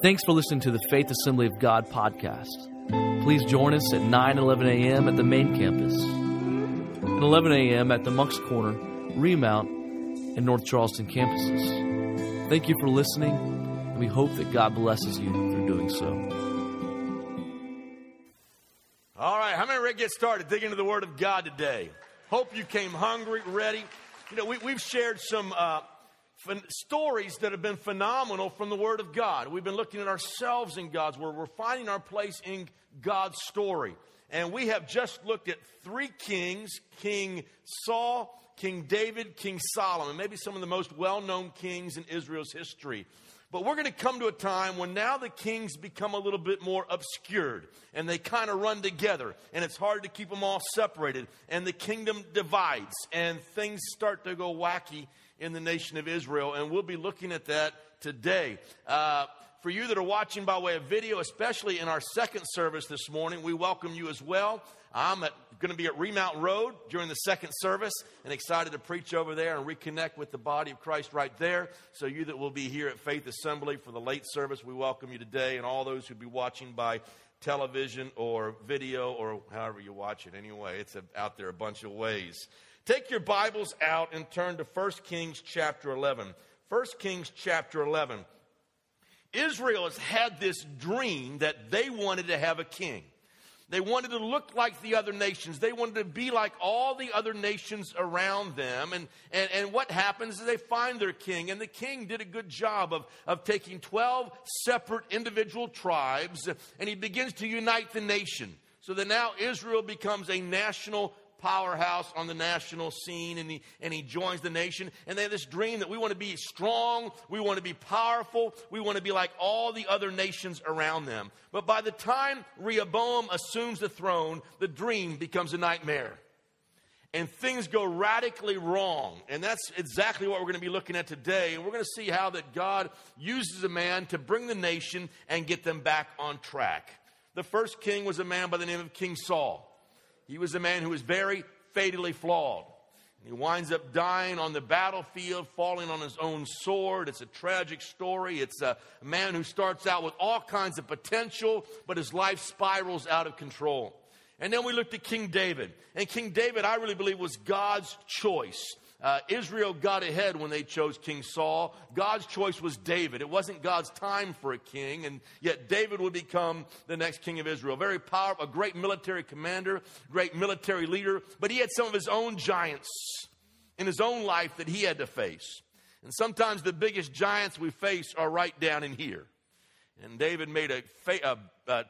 Thanks for listening to the Faith Assembly of God podcast. Please join us at 9 and 11 a.m. at the main campus and 11 a.m. at the Monks Corner, Remount, and North Charleston campuses. Thank you for listening, and we hope that God blesses you through doing so. All right, how many ready to get started digging into the Word of God today? Hope you came hungry, ready. You know, we've shared some stories that have been phenomenal from the Word of God. We've been looking at ourselves in God's Word. We're finding our place in God's story. And we have just looked at three kings, King Saul, King David, King Solomon, maybe some of the most well-known kings in Israel's history. But we're going to come to a time when now the kings become a little bit more obscured, and they kind of run together, and it's hard to keep them all separated, and the kingdom divides, and things start to go wacky in the nation of Israel, and we'll be looking at that today. For you that are watching by way of video, especially in our second service this morning, we welcome you as well. I'm going to be at Remount Road during the second service and excited to preach over there and reconnect with the body of Christ right there. So you that will be here at Faith Assembly for the late service, we welcome you today. And all those who'd be watching by television or video or however you watch it anyway, it's out there a bunch of ways. Take your Bibles out and turn to 1 Kings chapter 11. 1 Kings chapter 11. Israel has had this dream that they wanted to have a king. They wanted to look like the other nations. They wanted to be like all the other nations around them. And what happens is they find their king. And the king did a good job of taking 12 separate individual tribes. And he begins to unite the nation. So that now Israel becomes a national powerhouse on the national scene, and he joins the nation, and they have this dream that we want to be strong, we want to be powerful, we want to be like all the other nations around them. But by the time Rehoboam assumes the throne, the dream becomes a nightmare. And things go radically wrong. And that's exactly what we're going to be looking at today. And we're going to see how that God uses a man to bring the nation and get them back on track. The first king was a man by the name of King Saul. He was a man who was very fatally flawed. And he winds up dying on the battlefield, falling on his own sword. It's a tragic story. It's a man who starts out with all kinds of potential, but his life spirals out of control. And then we looked at King David. And King David, I really believe, was God's choice. Israel got ahead when they chose King Saul. God's choice was David. It wasn't God's time for a king, and yet David would become the next king of Israel. Very powerful, a great military commander, great military leader, but he had some of his own giants in his own life that he had to face. And sometimes the biggest giants we face are right down in here. And David made a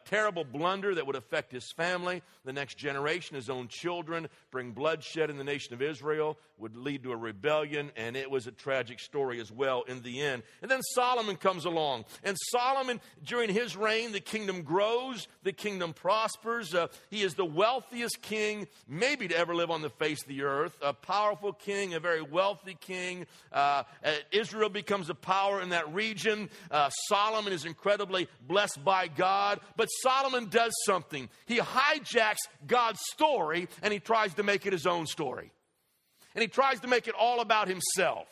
terrible blunder that would affect his family, the next generation, his own children, bring bloodshed in the nation of Israel, would lead to a rebellion, and it was a tragic story as well in the end. And then Solomon comes along. And Solomon, during his reign, the kingdom grows, the kingdom prospers. He is the wealthiest king maybe to ever live on the face of the earth, a powerful king, a very wealthy king. Israel becomes a power in that region. Solomon is incredibly blessed by God. But Solomon does something. He hijacks God's story, and he tries to make it his own story. And he tries to make it all about himself.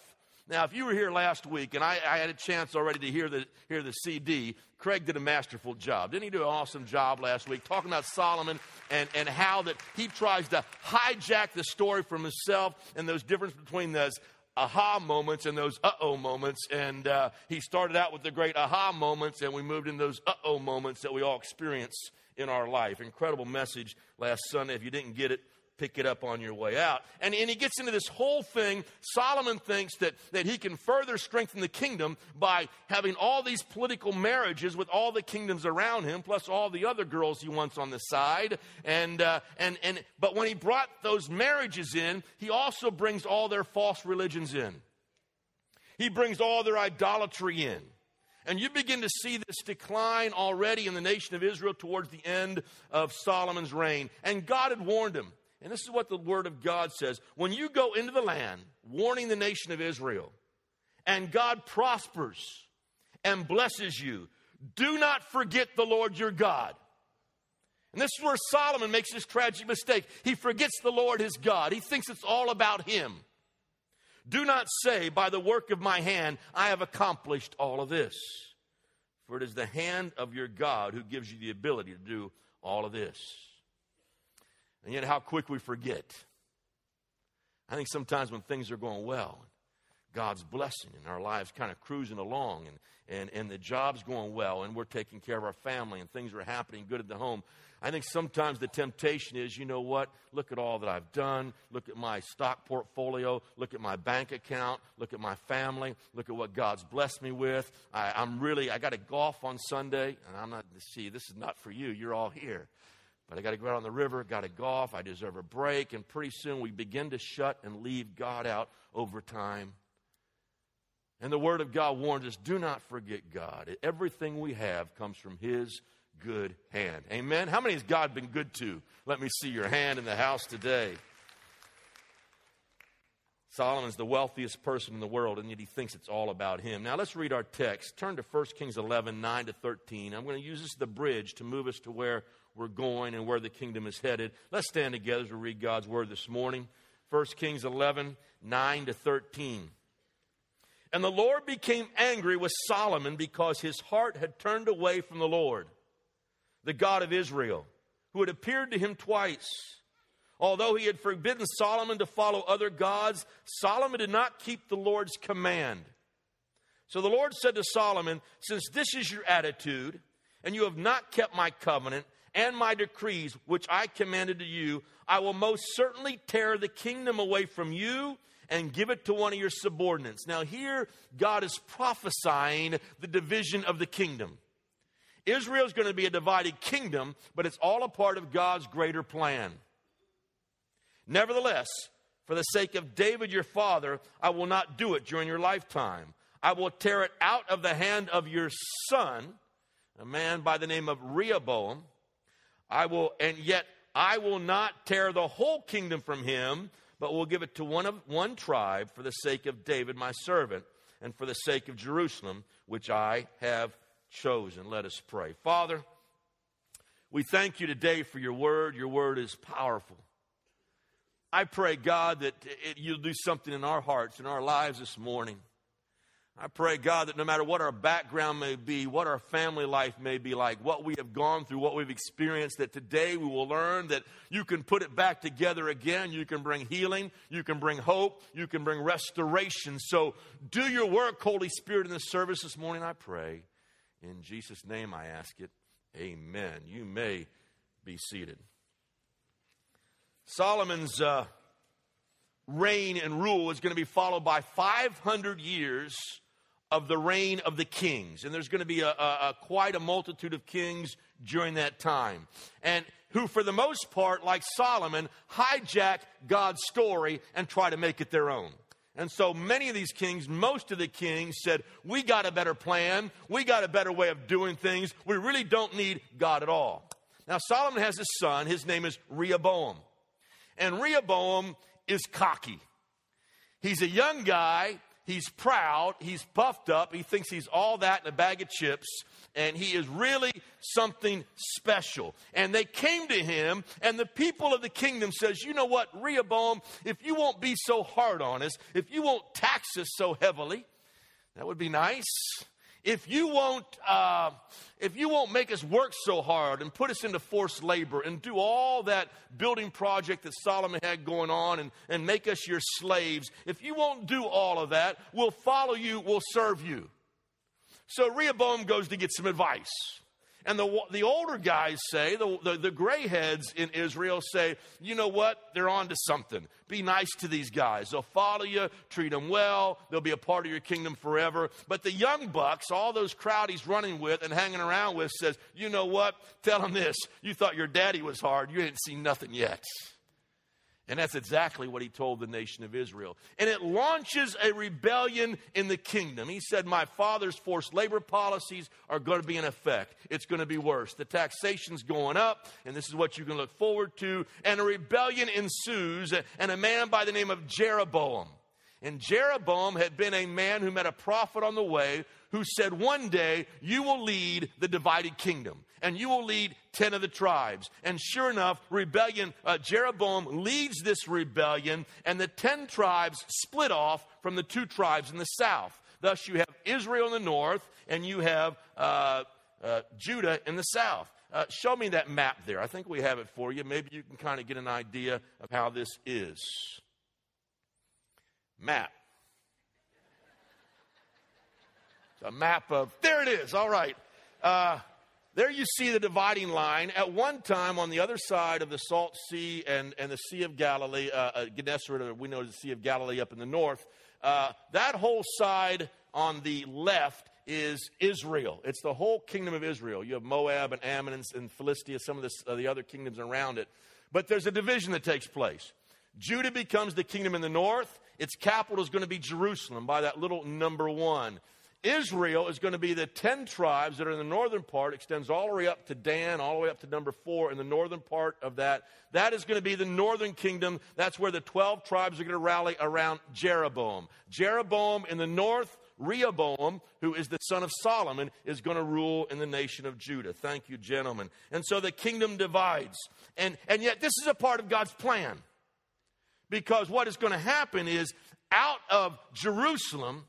Now, if you were here last week, and I had a chance already to hear the CD, Craig did a masterful job. Didn't he do an awesome job last week talking about Solomon and how that he tries to hijack the story from himself and those difference between those aha moments and those uh-oh moments, and he started out with the great aha moments, and we moved in those uh-oh moments that we all experience in our life. Incredible message last Sunday. If you didn't get it, pick it up on your way out. And he gets into this whole thing. Solomon thinks that he can further strengthen the kingdom by having all these political marriages with all the kingdoms around him, plus all the other girls he wants on the side. But when he brought those marriages in, he also brings all their false religions in. He brings all their idolatry in. And you begin to see this decline already in the nation of Israel towards the end of Solomon's reign. And God had warned him. And this is what the Word of God says. When you go into the land, warning the nation of Israel, and God prospers and blesses you, do not forget the Lord your God. And this is where Solomon makes this tragic mistake. He forgets the Lord his God. He thinks it's all about him. Do not say, by the work of my hand, I have accomplished all of this. for it is the hand of your God who gives you the ability to do all of this. And yet how quick we forget. I think sometimes when things are going well, God's blessing and our lives kind of cruising along and the job's going well and we're taking care of our family and things are happening good at the home. I think sometimes the temptation is, you know what, look at all that I've done, look at my stock portfolio, look at my bank account, look at my family, look at what God's blessed me with. I got to golf on Sunday, and this is not for you, you're all here. But I got to go out on the river, got to golf, I deserve a break, and pretty soon we begin to shut and leave God out over time. And the Word of God warns us, do not forget God. Everything we have comes from His good hand. Amen? How many has God been good to? Let me see your hand in the house today. Solomon's the wealthiest person in the world, and yet he thinks it's all about him. Now let's read our text. Turn to 1 Kings 11, 9 to 13. I'm going to use this as the bridge to move us to where we're going and where the kingdom is headed. Let's stand together as we read God's Word this morning. 1 Kings 11, 9 to 13. And the Lord became angry with Solomon because his heart had turned away from the Lord, the God of Israel, who had appeared to him twice. Although he had forbidden Solomon to follow other gods, Solomon did not keep the Lord's command. So the Lord said to Solomon, since this is your attitude, and you have not kept my covenant and my decrees, which I commanded to you, I will most certainly tear the kingdom away from you and give it to one of your subordinates. Now here, God is prophesying the division of the kingdom. Israel is going to be a divided kingdom, but it's all a part of God's greater plan. Nevertheless, for the sake of David your father, I will not do it during your lifetime. I will tear it out of the hand of your son, a man by the name of Rehoboam. I will not tear the whole kingdom from him, but we'll give it to one tribe for the sake of David, my servant, and for the sake of Jerusalem, which I have chosen. Let us pray. Father, we thank you today for your word. Your word is powerful. I pray, God, that you'll do something in our hearts, in our lives this morning. I pray, God, that no matter what our background may be, what our family life may be like, what we have gone through, what we've experienced, that today we will learn that you can put it back together again. You can bring healing. You can bring hope. You can bring restoration. So do your work, Holy Spirit, in this service this morning, I pray. In Jesus' name I ask it. Amen. You may be seated. Solomon's reign and rule is going to be followed by 500 years of the reign of the kings. And there's going to be quite a multitude of kings during that time. And who, for the most part, like Solomon, hijack God's story and try to make it their own. And so many of these kings, most of the kings said, we got a better plan. We got a better way of doing things. We really don't need God at all. Now, Solomon has a son. His name is Rehoboam. And Rehoboam is cocky. He's a young guy. He's proud. He's puffed up. He thinks he's all that in a bag of chips. And he is really something special. And they came to him, and the people of the kingdom says, you know what, Rehoboam, if you won't be so hard on us, if you won't tax us so heavily, that would be nice. If you won't make us work so hard and put us into forced labor and do all that building project that Solomon had going on and make us your slaves, if you won't do all of that, we'll follow you, we'll serve you. So Rehoboam goes to get some advice. And the older guys say, the gray heads in Israel say, you know what, they're on to something. Be nice to these guys. They'll follow you, treat them well. They'll be a part of your kingdom forever. But the young bucks, all those crowd he's running with and hanging around with says, you know what, tell them this. You thought your daddy was hard. You ain't seen nothing yet. And that's exactly what he told the nation of Israel. And it launches a rebellion in the kingdom. He said, my father's forced labor policies are going to be in effect. It's going to be worse. The taxation's going up, and this is what you can look forward to. And a rebellion ensues, and a man by the name of Jeroboam. And Jeroboam had been a man who met a prophet on the way who said, one day you will lead the divided kingdom, and you will lead 10 of the tribes. And sure enough, Jeroboam leads this rebellion, and the 10 tribes split off from the 2 tribes in the south. Thus you have Israel in the north and you have Judah in the south. Show me that map there. I think we have it for you. Maybe you can kind of get an idea of how this is. Map. It's a map of, there it is, all right. There you see the dividing line. At one time, on the other side of the Salt Sea and the Sea of Galilee, Gennesaret, we know the Sea of Galilee up in the north, that whole side on the left is Israel. It's the whole kingdom of Israel. You have Moab and Ammon and Philistia, some of the other kingdoms around it. But there's a division that takes place. Judah becomes the kingdom in the north. Its capital is going to be Jerusalem by that little number one. Israel is going to be the 10 tribes that are in the northern part, extends all the way up to Dan, all the way up to number 4 in the northern part of that. That is going to be the northern kingdom. That's where the 12 tribes are going to rally around Jeroboam. Jeroboam in the north, Rehoboam, who is the son of Solomon, is going to rule in the nation of Judah. Thank you, gentlemen. And so the kingdom divides. And yet this is a part of God's plan. Because what is going to happen is out of Jerusalem,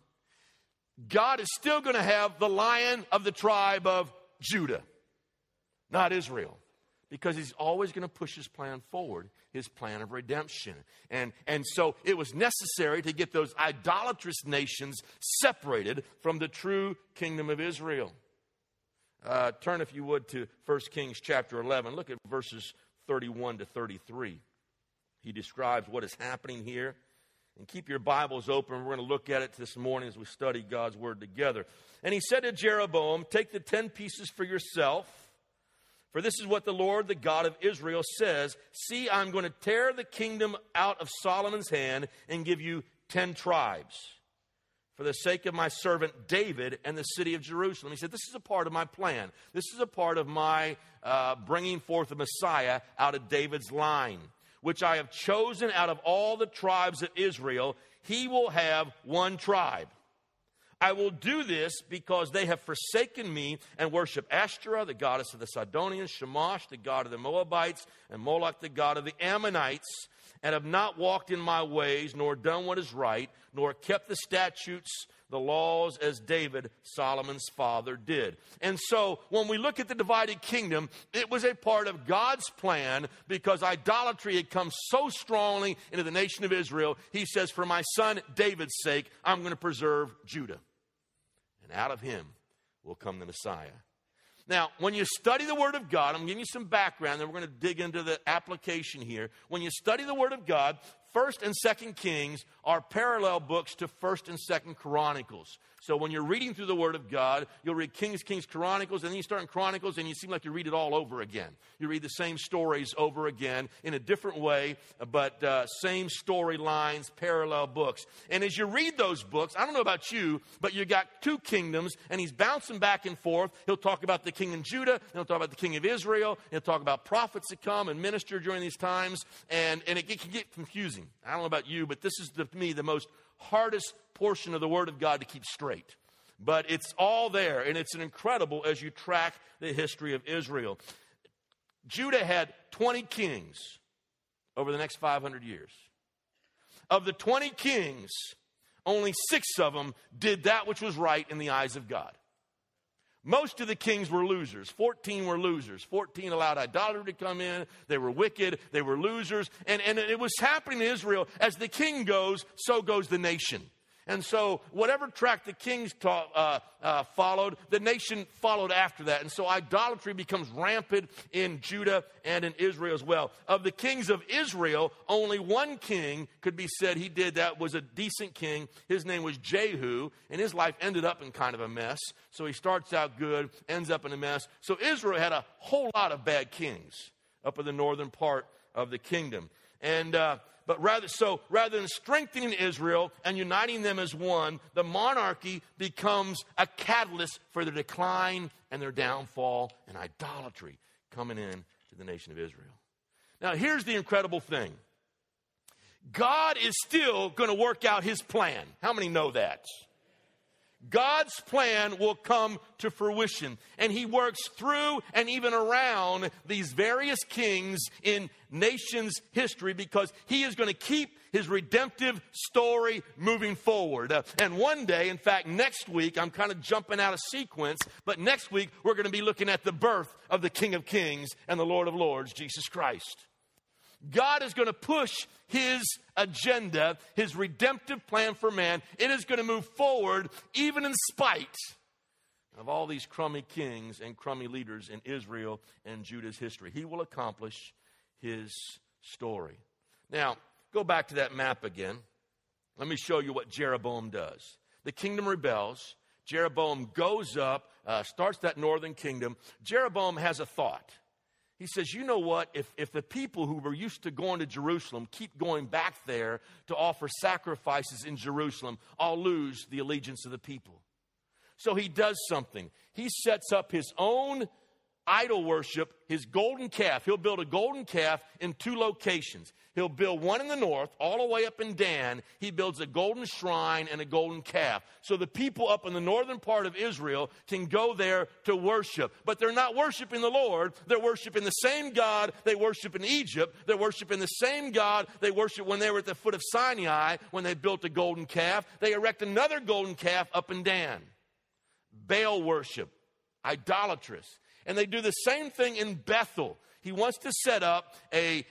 God is still going to have the lion of the tribe of Judah, not Israel, because he's always going to push his plan forward, his plan of redemption. And so it was necessary to get those idolatrous nations separated from the true kingdom of Israel. Turn, if you would, to 1 Kings chapter 11. Look at verses 31 to 33. He describes what is happening here. And keep your Bibles open. We're going to look at it this morning as we study God's word together. And he said to Jeroboam, take the 10 pieces for yourself, for this is what the Lord, the God of Israel, says. See, I'm going to tear the kingdom out of Solomon's hand and give you 10 tribes for the sake of my servant David and the city of Jerusalem. He said, this is a part of my plan. This is a part of my bringing forth a Messiah out of David's line, which I have chosen out of all the tribes of Israel. He will have one tribe. I will do this because they have forsaken me and worship Ashtoreth, the goddess of the Sidonians, Shamash, the god of the Moabites, and Moloch, the god of the Ammonites, and have not walked in my ways, nor done what is right, nor kept the statutes, the laws, as David, Solomon's father, did. And so when we look at the divided kingdom, it was a part of God's plan because idolatry had come so strongly into the nation of Israel. He says, for my son David's sake, I'm going to preserve Judah. And out of him will come the Messiah. Now, when you study the Word of God, I'm giving you some background, then we're going to dig into the application here. When you study the Word of God, 1 and 2 Kings are parallel books to 1 and 2 Chronicles. So when you're reading through the Word of God, you'll read Kings, Chronicles, and then you start in Chronicles, and you seem like you read it all over again. You read the same stories over again in a different way, but same storylines, parallel books. And as you read those books, I don't know about you, but you got two kingdoms, and he's bouncing back and forth. He'll talk about the king in Judah, and he'll talk about the king of Israel, and he'll talk about prophets that come and minister during these times, and it can get confusing. I don't know about you, but this is, to me, the most hardest portion of the Word of God to keep straight. But it's all there, and it's incredible as you track the history of Israel. Judah had 20 kings over the next 500 years. Of the 20 kings, only 6 of them did that which was right in the eyes of God. Most of the kings were losers. 14 were losers. 14 allowed idolatry to come in. They were wicked. They were losers. And it was happening in Israel. As the king goes, so goes the nation. And so whatever track the kings followed, the nation followed after that. And so idolatry becomes rampant in Judah and in Israel as well. Of the kings of Israel, only one king could be said he did that was a decent king. His name was Jehu, and his life ended up in kind of a mess. So he starts out good, ends up in a mess. So Israel had a whole lot of bad kings up in the northern part of the kingdom. And But rather than strengthening Israel and uniting them as one, the monarchy becomes a catalyst for their decline and their downfall and idolatry coming in to the nation of Israel. Now, here's the incredible thing. God is still going to work out his plan. How many know that? God's plan will come to fruition. And he works through and even around these various kings in nations' history, because he is going to keep his redemptive story moving forward. And one day, in fact, next week, I'm kind of jumping out of sequence, but next week we're going to be looking at the birth of the King of Kings and the Lord of Lords, Jesus Christ. God is going to push his agenda, his redemptive plan for man. It is going to move forward even in spite of all these crummy kings and crummy leaders in Israel and Judah's history. He will accomplish his story. Now, go back to that map again. Let me show you what Jeroboam does. The kingdom rebels. Jeroboam goes up, starts that northern kingdom. Jeroboam has a thought. He says, you know what, if the people who were used to going to Jerusalem keep going back there to offer sacrifices in Jerusalem, I'll lose the allegiance of the people. So he does something. He sets up his own idol worship, his golden calf. He'll build a golden calf in two locations. He'll build one in the north, all the way up in Dan. He builds a golden shrine and a golden calf. So the people up in the northern part of Israel can go there to worship. But they're not worshiping the Lord. They're worshiping the same God they worship in Egypt. They're worshiping the same God they worship when they were at the foot of Sinai, when they built a golden calf. They erect another golden calf up in Dan. Baal worship, idolatrous. And they do the same thing in Bethel. He wants to set up an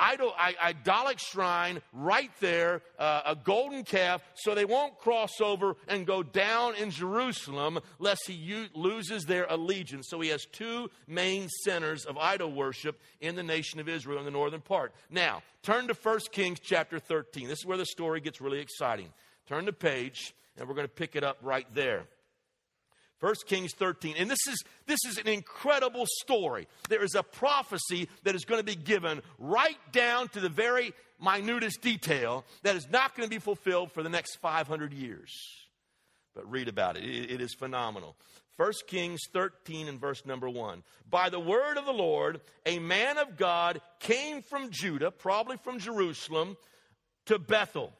idolic shrine right there, a golden calf, so they won't cross over and go down in Jerusalem, lest he loses their allegiance. So he has two main centers of idol worship in the nation of Israel in the northern part. Now, turn to 1 Kings chapter 13. This is where the story gets really exciting. Turn the page, and we're going to pick it up right there. 1 Kings 13, and this is an incredible story. There is a prophecy that is going to be given right down to the very minutest detail that is not going to be fulfilled for the next 500 years. But read about it. It is phenomenal. 1 Kings 13 and verse number 1. By the word of the Lord, a man of God came from Judah, probably from Jerusalem, to Bethel,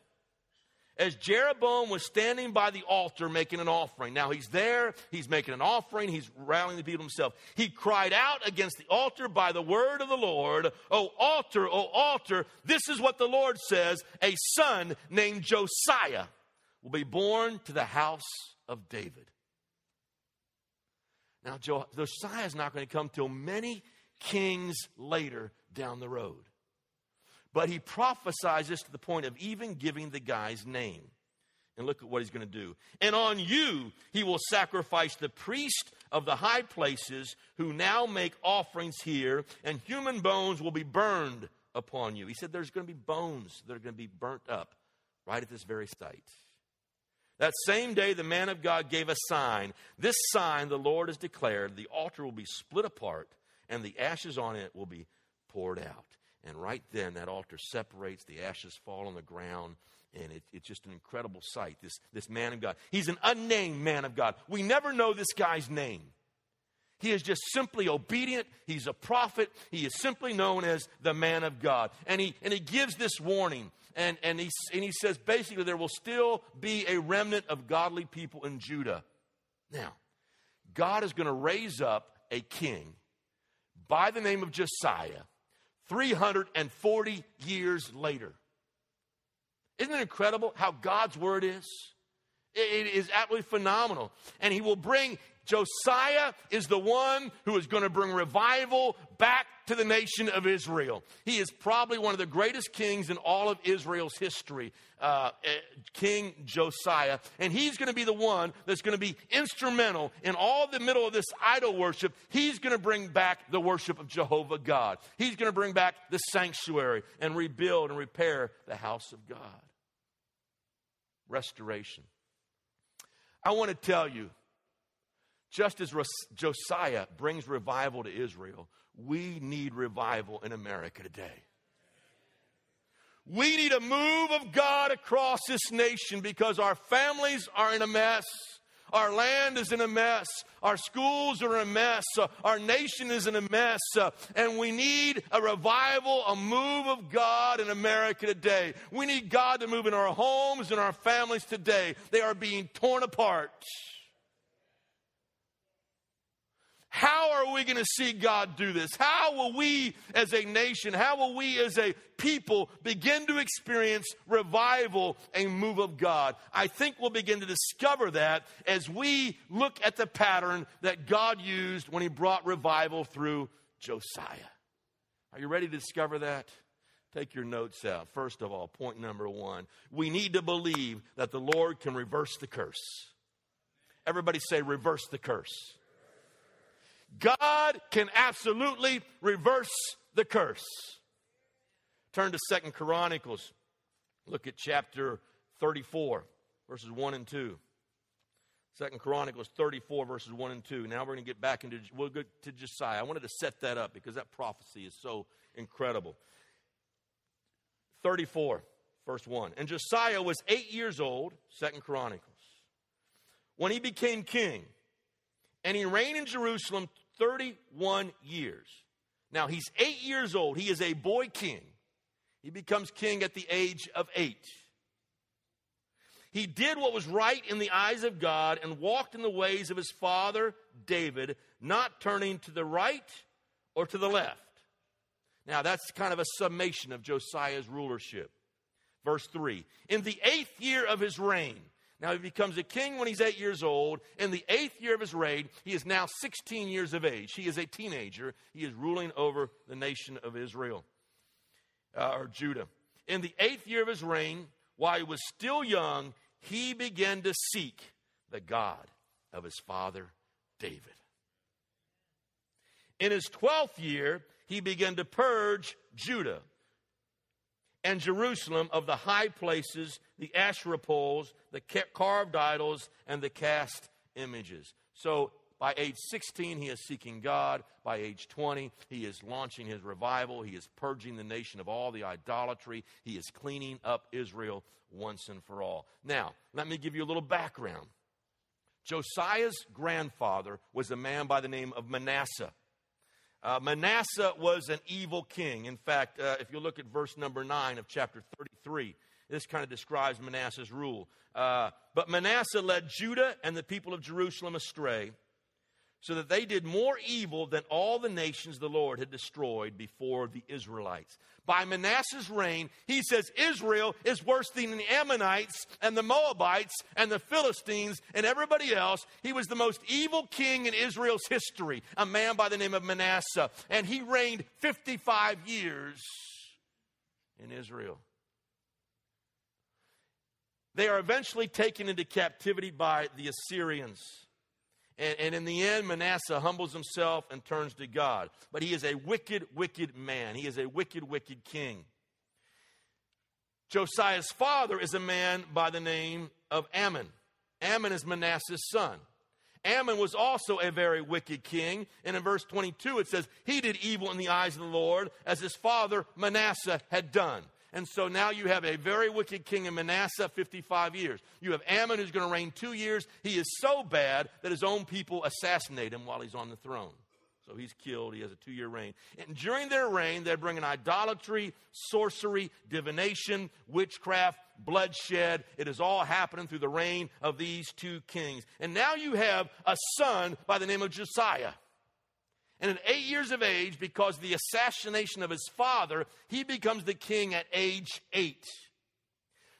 as Jeroboam was standing by the altar making an offering. Now he's there, he's making an offering, he's rallying the people himself. He cried out against the altar by the word of the Lord, O altar, this is what the Lord says, a son named Josiah will be born to the house of David. Now Josiah is not going to come till many kings later down the road. But he prophesies this to the point of even giving the guy's name. And look at what he's going to do. And on you he will sacrifice the priest of the high places who now make offerings here, and human bones will be burned upon you. He said there's going to be bones that are going to be burnt up right at this very site. That same day the man of God gave a sign. This sign the Lord has declared, the altar will be split apart, and the ashes on it will be poured out. And right then, that altar separates, the ashes fall on the ground, and it's just an incredible sight, this man of God. He's an unnamed man of God. We never know this guy's name. He is just simply obedient. He's a prophet. He is simply known as the man of God. And he gives this warning, and he says, basically, there will still be a remnant of godly people in Judah. Now, God is going to raise up a king by the name of Josiah, 340 years later. Isn't it incredible how God's word is? It is absolutely phenomenal. And he will bring, Josiah is the one who is going to bring revival back to the nation of Israel. He is probably one of the greatest kings in all of Israel's history, King Josiah. And he's going to be the one that's going to be instrumental in all the middle of this idol worship. He's going to bring back the worship of Jehovah God. He's going to bring back the sanctuary and rebuild and repair the house of God. Restoration. I want to tell you, just as Josiah brings revival to Israel, we need revival in America today. We need a move of God across this nation because our families are in a mess. Our land is in a mess. Our schools are in a mess. Our nation is in a mess. And we need a revival, a move of God in America today. We need God to move in our homes and our families today. They are being torn apart. How are we going to see God do this? How will we as a nation, how will we as a people begin to experience revival, a move of God? I think we'll begin to discover that as we look at the pattern that God used when he brought revival through Josiah. Are you ready to discover that? Take your notes out. First of all, point number one, we need to believe that the Lord can reverse the curse. Everybody say, reverse the curse. God can absolutely reverse the curse. Turn to 2 Chronicles. Look at chapter 34, verses 1 and 2. 2 Chronicles 34, verses 1 and 2. Now we're going to get back into, we'll go to Josiah. I wanted to set that up because that prophecy is so incredible. 34, verse 1. And Josiah was 8 years old, 2 Chronicles, when he became king. And he reigned in Jerusalem 31 years. Now, he's 8 years old. He is a boy king. He becomes king at the age of 8. He did what was right in the eyes of God and walked in the ways of his father David, not turning to the right or to the left. Now, that's kind of a summation of Josiah's rulership. Verse 3, in the 8th year of his reign. Now, he becomes a king when he's 8 years old. In the 8th year of his reign, he is now 16 years of age. He is a teenager. He is ruling over the nation of Israel, or Judah. In the 8th year of his reign, while he was still young, he began to seek the God of his father David. In his 12th year, he began to purge Judah and Jerusalem of the high places, the Asherah poles, the carved idols, and the cast images. So by age 16, he is seeking God. By age 20, he is launching his revival. He is purging the nation of all the idolatry. He is cleaning up Israel once and for all. Now, let me give you a little background. Josiah's grandfather was a man by the name of Manasseh. Manasseh was an evil king. In fact, if you look at verse number 9 of chapter 33, this kind of describes Manasseh's rule. But Manasseh led Judah and the people of Jerusalem astray, so that they did more evil than all the nations the Lord had destroyed before the Israelites. By Manasseh's reign, he says Israel is worse than the Ammonites and the Moabites and the Philistines and everybody else. He was the most evil king in Israel's history, a man by the name of Manasseh. And he reigned 55 years in Israel. They are eventually taken into captivity by the Assyrians. And in the end, Manasseh humbles himself and turns to God. But he is a wicked, wicked man. He is a wicked, wicked king. Josiah's father is a man by the name of Ammon. Ammon is Manasseh's son. Ammon was also a very wicked king. And in verse 22, it says, he did evil in the eyes of the Lord, as his father Manasseh had done. And so now you have a very wicked king in Manasseh, 55 years. You have Ammon, who's going to reign 2 years. He is so bad that his own people assassinate him while he's on the throne. So he's killed. He has a 2-year reign. And during their reign, they bring in idolatry, sorcery, divination, witchcraft, bloodshed. It is all happening through the reign of these two kings. And now you have a son by the name of Josiah. And at 8 years of age, because of the assassination of his father, he becomes the king at age 8.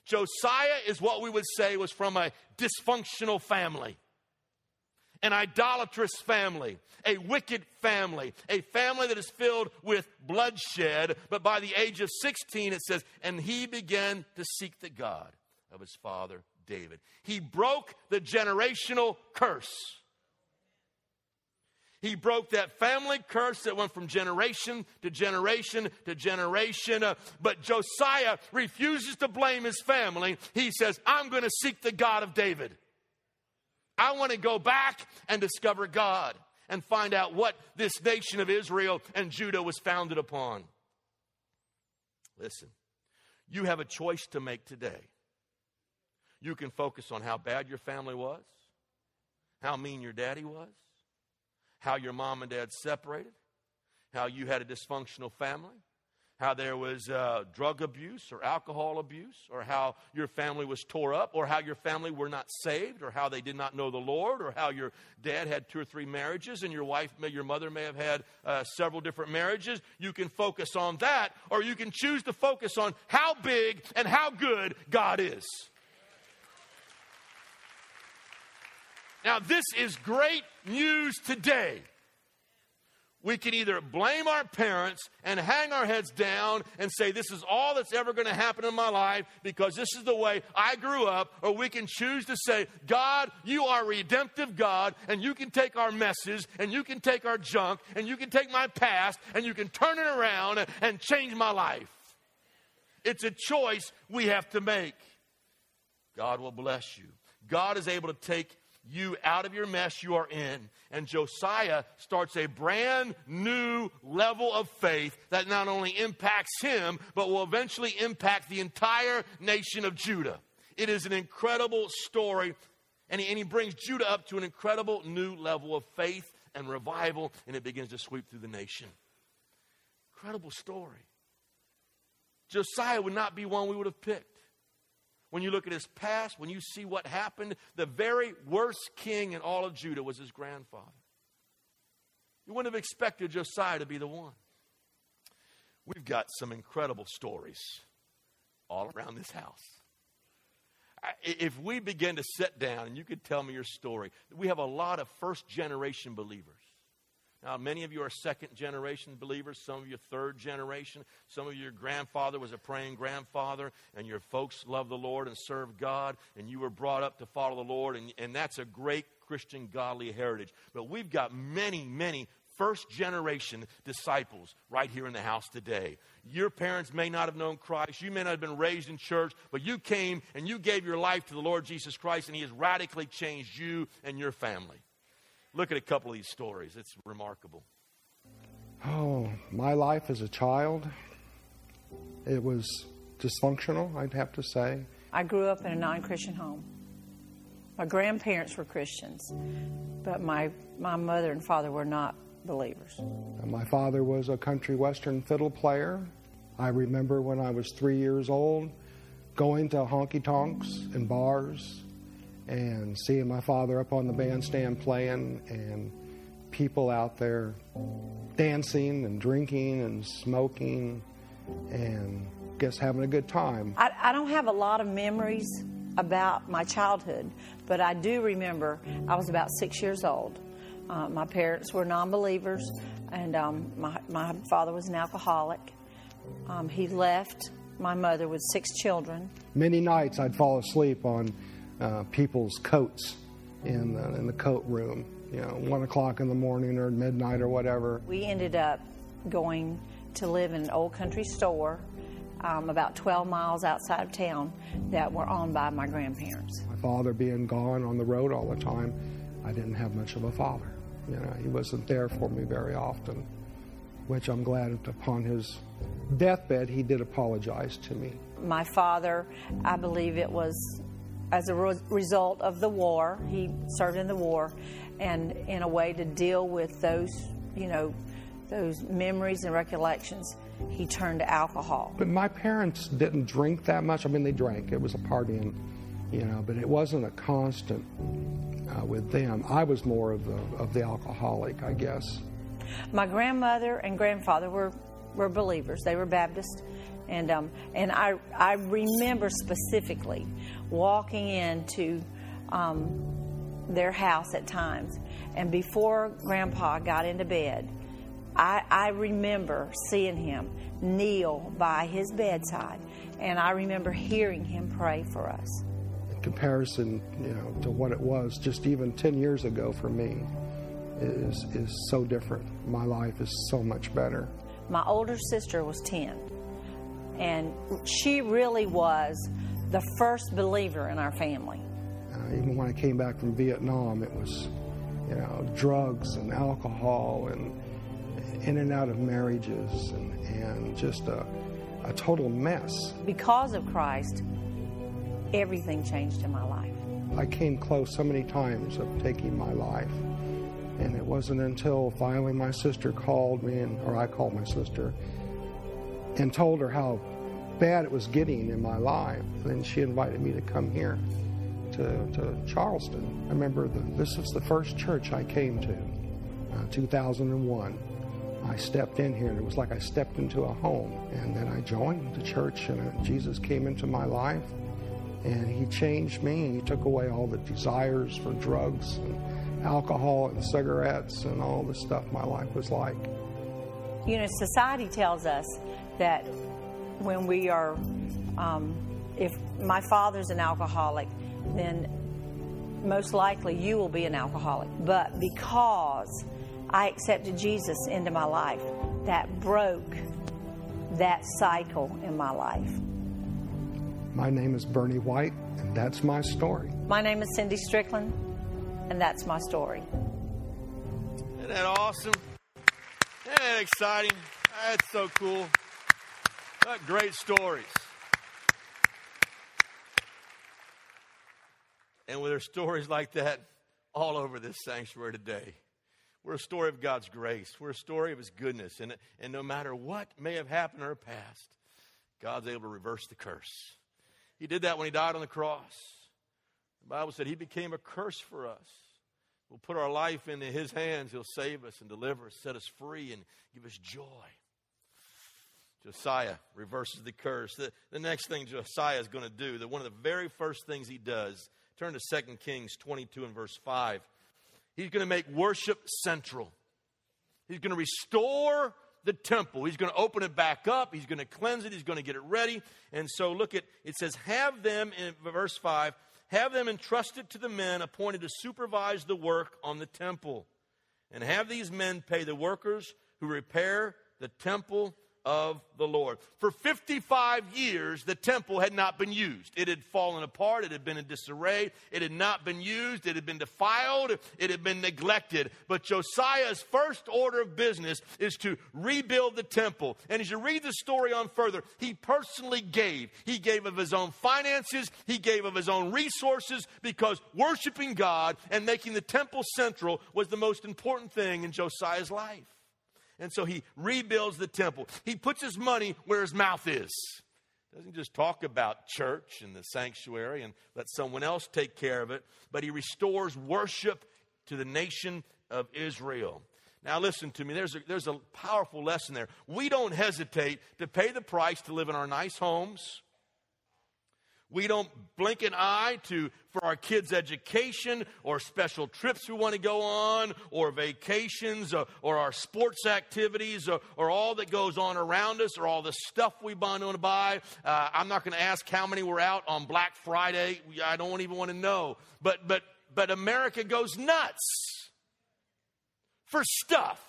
Josiah is what we would say was from a dysfunctional family, an idolatrous family, a wicked family, a family that is filled with bloodshed. But by the age of 16, it says, and he began to seek the God of his father David. He broke the generational curse. He broke that family curse that went from generation to generation to generation. But Josiah refuses to blame his family. He says, I'm going to seek the God of David. I want to go back and discover God and find out what this nation of Israel and Judah was founded upon. Listen, you have a choice to make today. You can focus on how bad your family was, how mean your daddy was, how your mom and dad separated, how you had a dysfunctional family, how there was drug abuse or alcohol abuse, or how your family was tore up, or how your family were not saved, or how they did not know the Lord, or how your dad had 2 or 3 marriages and your mother may have had several different marriages. You can focus on that, or you can choose to focus on how big and how good God is. Now, this is great news today. We can either blame our parents and hang our heads down and say, this is all that's ever going to happen in my life because this is the way I grew up, or we can choose to say, God, you are redemptive God, and you can take our messes, and you can take our junk, and you can take my past, and you can turn it around and change my life. It's a choice we have to make. God will bless you. God is able to take you out of your mess you are in. And Josiah starts a brand new level of faith that not only impacts him, but will eventually impact the entire nation of Judah. It is an incredible story. And he brings Judah up to an incredible new level of faith and revival. And it begins to sweep through the nation. Incredible story. Josiah would not be one we would have picked. When you look at his past, when you see what happened, the very worst king in all of Judah was his grandfather. You wouldn't have expected Josiah to be the one. We've got some incredible stories all around this house. If we begin to sit down, and you could tell me your story, we have a lot of first-generation believers. Now, many of you are second-generation believers. Some of you are third-generation. Some of your grandfather was a praying grandfather, and your folks love the Lord and serve God, and you were brought up to follow the Lord, and that's a great Christian godly heritage. But we've got many, many first-generation disciples right here in the house today. Your parents may not have known Christ. You may not have been raised in church, but you came and you gave your life to the Lord Jesus Christ, and he has radically changed you and your family. Look at a couple of these stories. It's remarkable. Oh, my life as a child, it was dysfunctional, I'd have to say. I grew up in a non-Christian home. My grandparents were Christians, but my mother and father were not believers. My father was a country western fiddle player. I remember when I was 3 years old, going to honky-tonks and bars, and seeing my father up on the bandstand playing, and people out there dancing and drinking and smoking and I guess having a good time. I don't have a lot of memories about my childhood, but I do remember I was about 6 years old. My parents were non-believers, and my father was an alcoholic. He left my mother with 6 children. Many nights I'd fall asleep on people's coats in the coat room, 1 o'clock in the morning or midnight or whatever. We ended up going to live in an old country store about 12 miles outside of town that were owned by my grandparents. My father being gone on the road all the time, I didn't have much of a father. He wasn't there for me very often, which I'm glad upon his deathbed he did apologize to me. My father, I believe it was as a result of the war, he served in the war, and in a way to deal with those memories and recollections, he turned to alcohol. But my parents didn't drink that much. I mean, they drank. It was a partying, but it wasn't a constant with them. I was more of the alcoholic, I guess. My grandmother and grandfather were believers. They were Baptist. And I remember specifically walking into their house at times, and before Grandpa got into bed, I remember seeing him kneel by his bedside, and I remember hearing him pray for us. In comparison, to what it was just even 10 years ago for me is so different. My life is so much better. My older sister was 10. And she really was the first believer in our family. Even when I came back from Vietnam, it was, drugs and alcohol and in and out of marriages and just a total mess. Because of Christ, everything changed in my life. I came close so many times of taking my life. And it wasn't until finally my sister called me, or I called my sister, and told her how bad it was getting in my life. Then she invited me to come here to Charleston. I remember this was the first church I came to, 2001. I stepped in here, and it was like I stepped into a home. And then I joined the church, and Jesus came into my life, and he changed me, and he took away all the desires for drugs and alcohol and cigarettes and all the stuff my life was like. You know, society tells us that when we are, if my father's an alcoholic, then most likely you will be an alcoholic. But because I accepted Jesus into my life, that broke that cycle in my life. My name is Bernie White, and that's my story. My name is Cindy Strickland, and that's my story. Isn't that awesome? Isn't that exciting? That's so cool. What great stories. And there are stories like that all over this sanctuary today. We're a story of God's grace. We're a story of his goodness. And no matter what may have happened in our past, God's able to reverse the curse. He did that when he died on the cross. The Bible said he became a curse for us. We'll put our life into his hands. He'll save us and deliver us, set us free, and give us joy. Josiah reverses the curse. The next thing Josiah is going to do, that one of the very first things he does, turn to 2 Kings 22 and verse 5. He's going to make worship central. He's going to restore the temple. He's going to open it back up. He's going to cleanse it. He's going to get it ready. And so look at, it says, have them, in verse 5, have them entrusted to the men appointed to supervise the work on the temple. And have these men pay the workers who repair the temple of the Lord. For 55 years, the temple had not been used. It had fallen apart. It had been in disarray. It had not been used. It had been defiled. It had been neglected. But Josiah's first order of business is to rebuild the temple. And as you read the story on further, he personally gave. He gave of his own finances. He gave of his own resources, because worshiping God and making the temple central was the most important thing in Josiah's life. And so he rebuilds the temple. He puts his money where his mouth is. He doesn't just talk about church and the sanctuary and let someone else take care of it, but he restores worship to the nation of Israel. Now listen to me, there's a powerful lesson there. We don't hesitate to pay the price to live in our nice homes. We don't blink an eye for our kids' education or special trips we want to go on, or vacations, or our sports activities, or all that goes on around us, or all the stuff we want to buy. I'm not going to ask how many were out on Black Friday. I don't even want to know. But America goes nuts for stuff.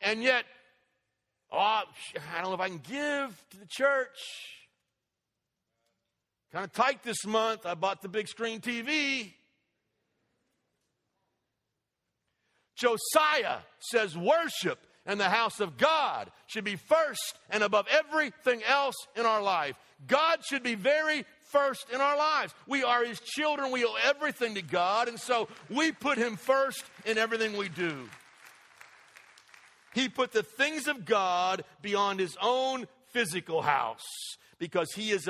And yet, oh, I don't know if I can give to the church. Kind of tight this month. I bought the big screen TV. Josiah says worship and the house of God should be first and above everything else in our life. God should be very first in our lives. We are his children. We owe everything to God. And so we put him first in everything we do. He put the things of God beyond his own physical house, because he is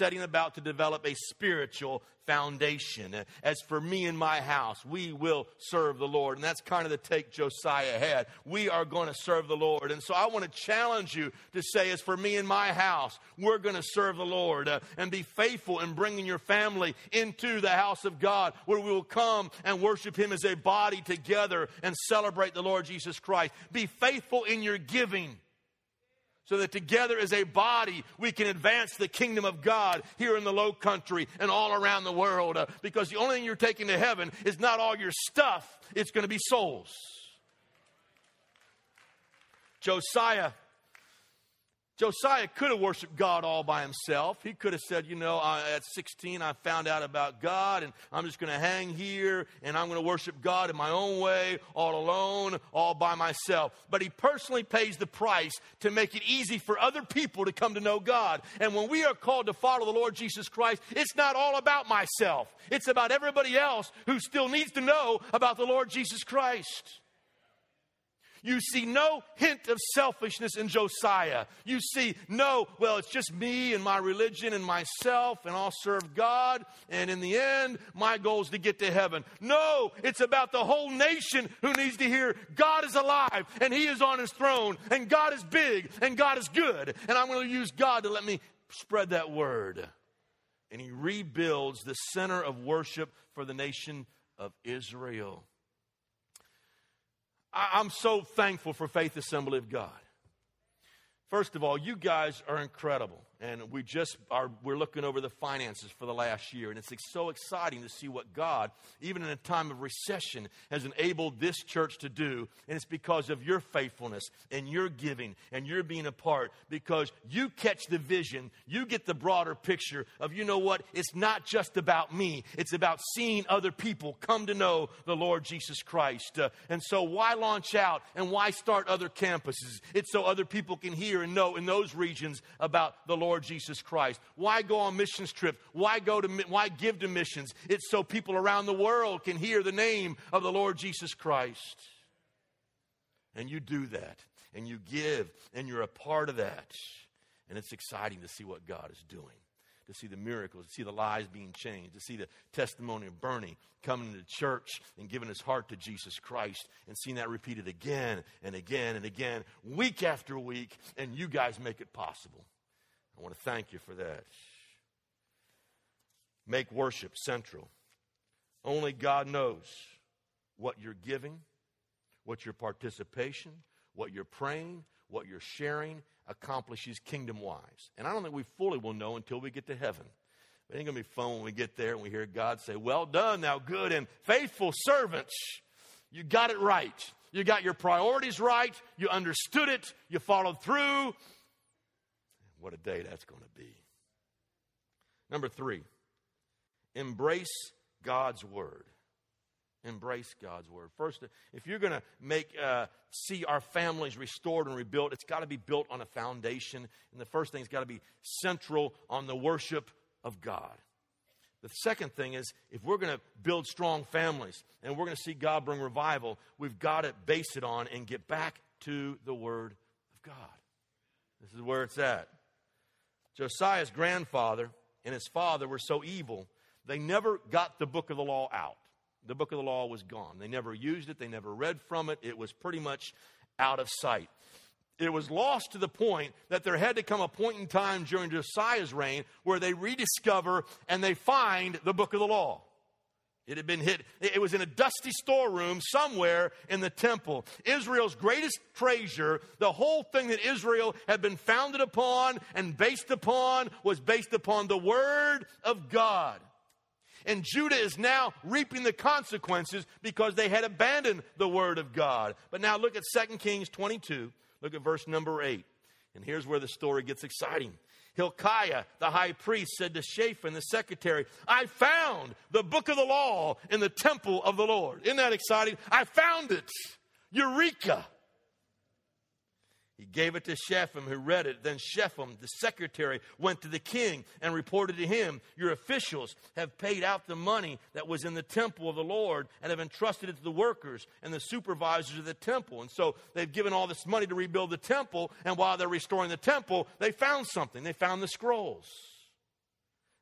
setting about to develop a spiritual foundation. As for me and my house, we will serve the Lord. And that's kind of the take Josiah had. We are going to serve the Lord. And so I want to challenge you to say, as for me and my house, we're going to serve the Lord, and be faithful in bringing your family into the house of God, where we will come and worship him as a body together and celebrate the Lord Jesus Christ. Be faithful in your giving, so that together as a body, we can advance the kingdom of God here in the Low Country and all around the world. Because the only thing you're taking to heaven is not all your stuff. It's going to be souls. Josiah Josiah could have worshiped God all by himself. He could have said, at 16, I found out about God, and I'm just going to hang here, and I'm going to worship God in my own way, all alone, all by myself. But he personally pays the price to make it easy for other people to come to know God. And when we are called to follow the Lord Jesus Christ, it's not all about myself. It's about everybody else who still needs to know about the Lord Jesus Christ. You see no hint of selfishness in Josiah. You see it's just me and my religion and myself, and I'll serve God, and in the end, my goal is to get to heaven. No, it's about the whole nation who needs to hear God is alive, and He is on His throne, and God is big, and God is good, and I'm going to use God to let me spread that word. And He rebuilds the center of worship for the nation of Israel. I'm so thankful for Faith Assembly of God. First of all, you guys are incredible. And we're looking over the finances for the last year. And it's so exciting to see what God, even in a time of recession, has enabled this church to do. And it's because of your faithfulness and your giving and your being a part, because you catch the vision. You get the broader picture of, it's not just about me. It's about seeing other people come to know the Lord Jesus Christ. And so why launch out and why start other campuses? It's so other people can hear and know in those regions about the Lord Jesus Christ. Why go on missions trips? Why give to missions? It's so people around the world can hear the name of the Lord Jesus Christ. And you do that, and you give, and you're a part of that. And it's exciting to see what God is doing, to see the miracles, to see the lives being changed, to see the testimony of Bernie coming to church and giving his heart to Jesus Christ and seeing that repeated again and again and again, week after week, and you guys make it possible. I want to thank you for that. Make worship central. Only God knows what you're giving, what your participation, what you're praying, what you're sharing accomplishes kingdom-wise. And I don't think we fully will know until we get to heaven. But it ain't going to be fun when we get there and we hear God say, well done, thou good and faithful servant. You got it right. You got your priorities right. You understood it. You followed through. What a day that's going to be. Number 3, embrace God's word. Embrace God's word. First, if you're going to see our families restored and rebuilt, it's got to be built on a foundation. And the first thing's got to be central on the worship of God. The second thing is, if we're going to build strong families and we're going to see God bring revival, we've got to base it on and get back to the word of God. This is where it's at. Josiah's grandfather and his father were so evil, they never got the book of the law out. The book of the law was gone. They never used it. They never read from it. It was pretty much out of sight. It was lost to the point that there had to come a point in time during Josiah's reign where they rediscover and they find the book of the law. It had been hid. It was in a dusty storeroom somewhere in the temple. Israel's greatest treasure, the whole thing that Israel had been founded upon and based upon, was based upon the word of God. And Judah is now reaping the consequences because they had abandoned the word of God. But now look at 2 Kings 22. Look at verse number 8. And here's where the story gets exciting. Hilkiah, the high priest, said to Shaphan, the secretary, I found the book of the law in the temple of the Lord. Isn't that exciting? I found it. Eureka. He gave it to Shaphan, who read it. Then Shaphan, the secretary, went to the king and reported to him, your officials have paid out the money that was in the temple of the Lord and have entrusted it to the workers and the supervisors of the temple. And so they've given all this money to rebuild the temple. And while they're restoring the temple, they found something. They found the scrolls.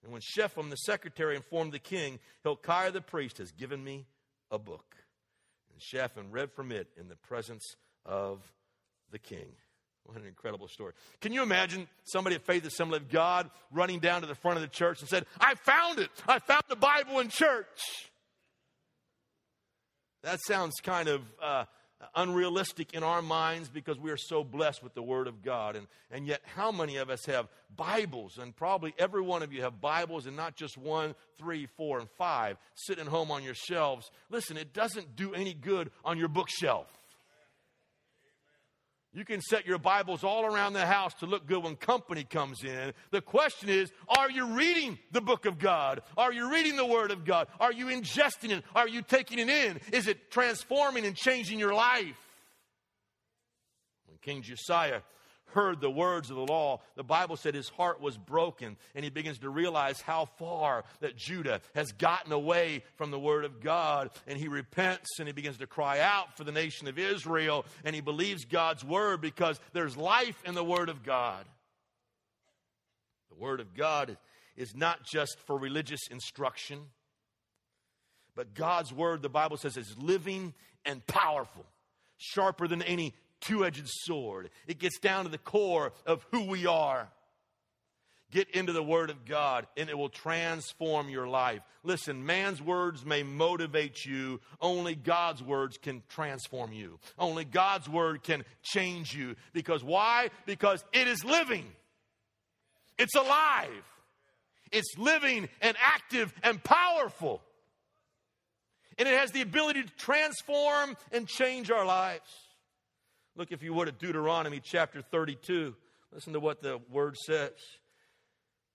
And when Shaphan, the secretary, informed the king, Hilkiah the priest has given me a book. And Shaphan read from it in the presence of the king. What an incredible story. Can you imagine somebody at Faith Assembly of God running down to the front of the church and said, I found it. I found the Bible in church. That sounds kind of unrealistic in our minds because we are so blessed with the word of God. And yet how many of us have Bibles? And probably every one of you have Bibles, and not just 1, 3, 4, and 5 sitting home on your shelves. Listen, it doesn't do any good on your bookshelf. You can set your Bibles all around the house to look good when company comes in. The question is, are you reading the book of God? Are you reading the word of God? Are you ingesting it? Are you taking it in? Is it transforming and changing your life? When King Josiah heard the words of the law, the Bible said his heart was broken, and he begins to realize how far that Judah has gotten away from the word of God, and he repents, and he begins to cry out for the nation of Israel, and he believes God's word because there's life in the word of God. The word of God is not just for religious instruction, but God's word, the Bible says, is living and powerful, sharper than any two-edged sword. It gets down to the core of who we are. Get into the word of God and it will transform your life. Listen, man's words may motivate you. Only God's words can transform you. Only God's word can change you. Because why? Because it is living. It's alive. It's living and active and powerful. And it has the ability to transform and change our lives. Look, if you would, at Deuteronomy chapter 32. Listen to what the word says.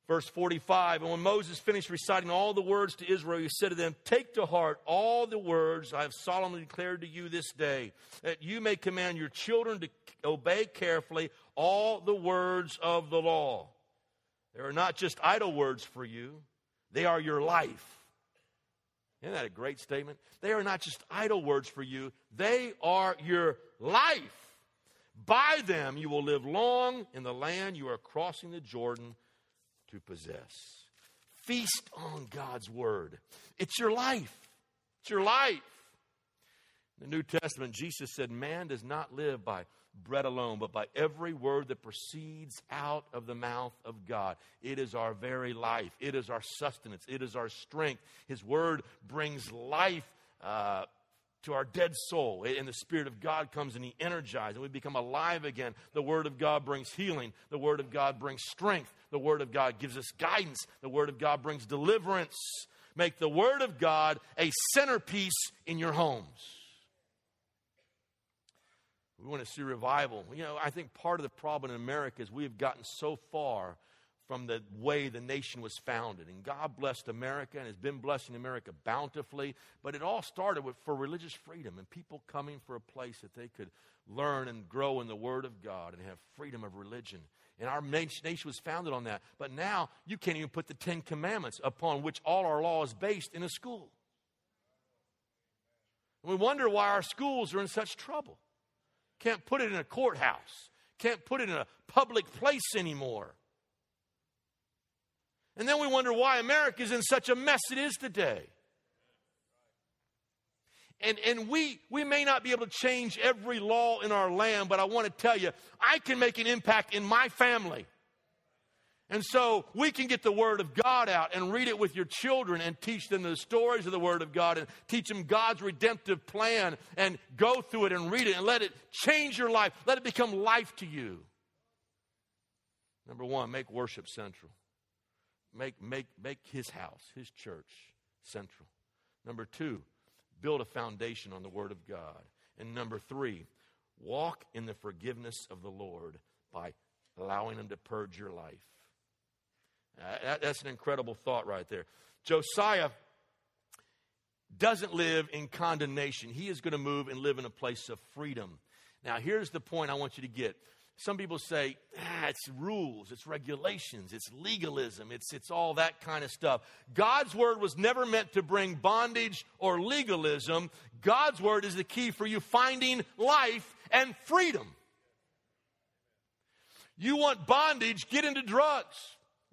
Verse 45, and when Moses finished reciting all the words to Israel, he said to them, take to heart all the words I have solemnly declared to you this day, that you may command your children to obey carefully all the words of the law. They are not just idle words for you. They are your life. Isn't that a great statement? They are not just idle words for you. They are your life. By them you will live long in the land you are crossing the Jordan to possess. Feast on God's word. It's your life. It's your life. In the New Testament, Jesus said, man does not live by bread alone, but by every word that proceeds out of the mouth of God. It is our very life. It is our sustenance. It is our strength. His word brings life to our dead soul, and the Spirit of God comes and He energizes, and we become alive again. The Word of God brings healing. The Word of God brings strength. The Word of God gives us guidance. The Word of God brings deliverance. Make the Word of God a centerpiece in your homes. We want to see revival. You know, I think part of the problem in America is we have gotten so far from the way the nation was founded. And God blessed America and has been blessing America bountifully. But it all started for religious freedom and people coming for a place that they could learn and grow in the Word of God and have freedom of religion. And our nation was founded on that. But now you can't even put the Ten Commandments upon which all our law is based in a school. And we wonder why our schools are in such trouble. Can't put it in a courthouse. Can't put it in a public place anymore. And then we wonder why America is in such a mess it is today. And we may not be able to change every law in our land, but I want to tell you, I can make an impact in my family. And so we can get the Word of God out and read it with your children and teach them the stories of the Word of God and teach them God's redemptive plan and go through it and read it and let it change your life. Let it become life to you. Number one, make worship central. Make His house, His church, central. Number two, build a foundation on the Word of God. And number three, walk in the forgiveness of the Lord by allowing Him to purge your life. That's an incredible thought right there. Josiah doesn't live in condemnation. He is going to move and live in a place of freedom. Now, here's the point I want you to get. Some people say, it's rules, it's regulations, it's legalism, it's all that kind of stuff. God's word was never meant to bring bondage or legalism. God's word is the key for you finding life and freedom. You want bondage, get into drugs.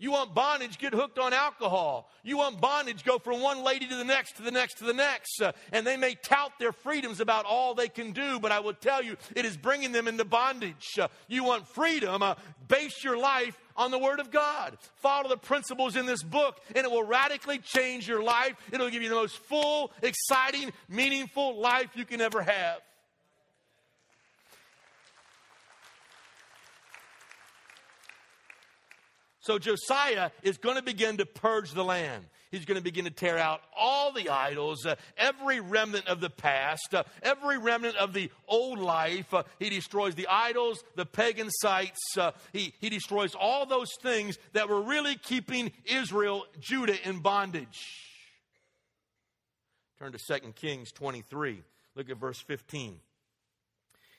You want bondage, get hooked on alcohol. You want bondage, go from one lady to the next, to the next, to the next. And they may tout their freedoms about all they can do, but I will tell you, it is bringing them into bondage. You want freedom, base your life on the Word of God. Follow the principles in this book, and it will radically change your life. It'll give you the most full, exciting, meaningful life you can ever have. So Josiah is going to begin to purge the land. He's going to begin to tear out all the idols, every remnant of the past, every remnant of the old life. He destroys the idols, the pagan sites. He destroys all those things that were really keeping Israel, Judah, in bondage. Turn to 2 Kings 23. Look at verse 15.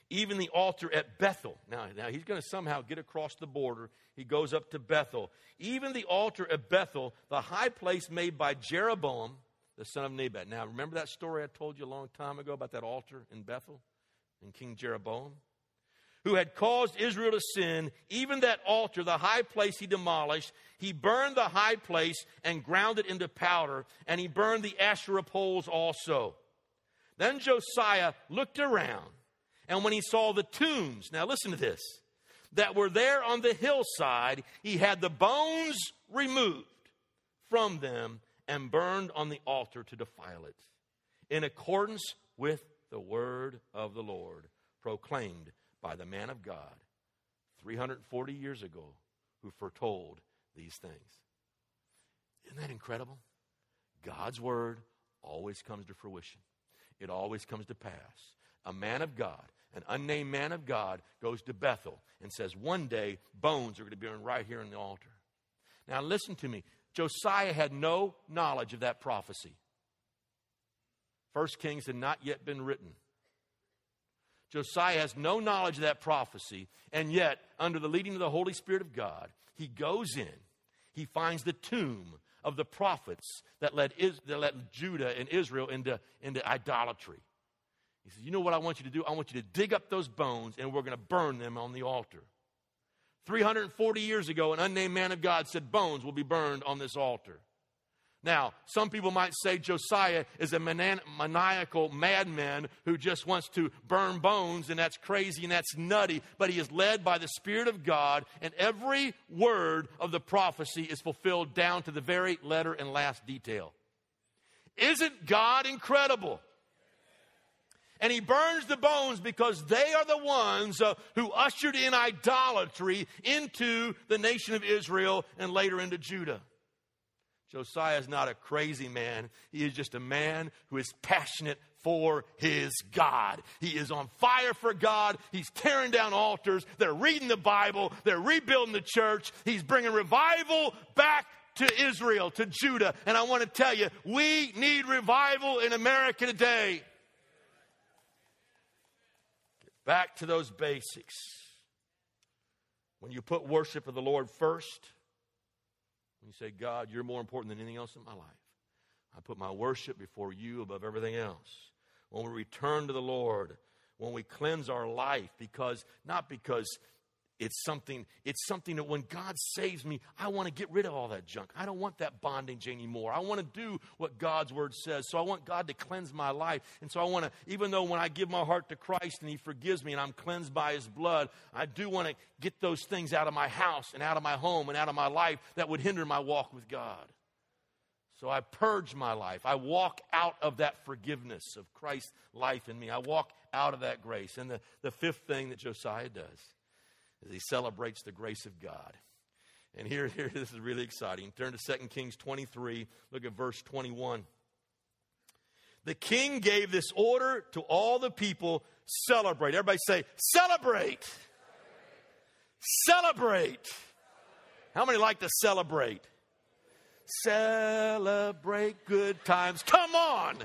Even the altar at Bethel. Now he's going to somehow get across the border. He goes up to Bethel. Even the altar at Bethel, the high place made by Jeroboam, the son of Nebat. Now, remember that story I told you a long time ago about that altar in Bethel and King Jeroboam? Who had caused Israel to sin, even that altar, the high place he demolished. He burned the high place and ground it into powder, and he burned the Asherah poles also. Then Josiah looked around, and when he saw the tombs, now listen to this, that were there on the hillside, he had the bones removed from them and burned on the altar to defile it, in accordance with the word of the Lord, proclaimed by the man of God 340 years ago, who foretold these things. Isn't that incredible? God's word always comes to fruition. It always comes to pass. A man of God, an unnamed man of God, goes to Bethel and says, one day, bones are going to be burned right here in the altar. Now, listen to me. Josiah had no knowledge of that prophecy. 1 Kings had not yet been written. Josiah has no knowledge of that prophecy, and yet, under the leading of the Holy Spirit of God, he goes in. He finds the tomb of the prophets that led Judah and Israel into idolatry. He says, you know what I want you to do? I want you to dig up those bones, and we're going to burn them on the altar. 340 years ago, an unnamed man of God said bones will be burned on this altar. Now, some people might say Josiah is a maniacal madman who just wants to burn bones, and that's crazy and that's nutty, but he is led by the Spirit of God, and every word of the prophecy is fulfilled down to the very letter and last detail. Isn't God incredible? And he burns the bones because they are the ones who ushered in idolatry into the nation of Israel and later into Judah. Josiah is not a crazy man. He is just a man who is passionate for his God. He is on fire for God. He's tearing down altars. They're reading the Bible. They're rebuilding the church. He's bringing revival back to Israel, to Judah. And I want to tell you, we need revival in America today. Back to those basics. When you put worship of the Lord first, when you say, God, you're more important than anything else in my life, I put my worship before you above everything else. When we return to the Lord, when we cleanse our life, because it's something that when God saves me, I want to get rid of all that junk. I don't want that bondage anymore. I want to do what God's word says. So I want God to cleanse my life. And so I want to, even though when I give my heart to Christ and he forgives me and I'm cleansed by his blood, I do want to get those things out of my house and out of my home and out of my life that would hinder my walk with God. So I purge my life. I walk out of that forgiveness of Christ's life in me. I walk out of that grace. And the fifth thing that Josiah does, as he celebrates the grace of God. And here, this is really exciting. Turn to 2 Kings 23, look at verse 21. The king gave this order to all the people, celebrate. Everybody say, celebrate. Celebrate. How many like to celebrate? Celebrate good times. Come on,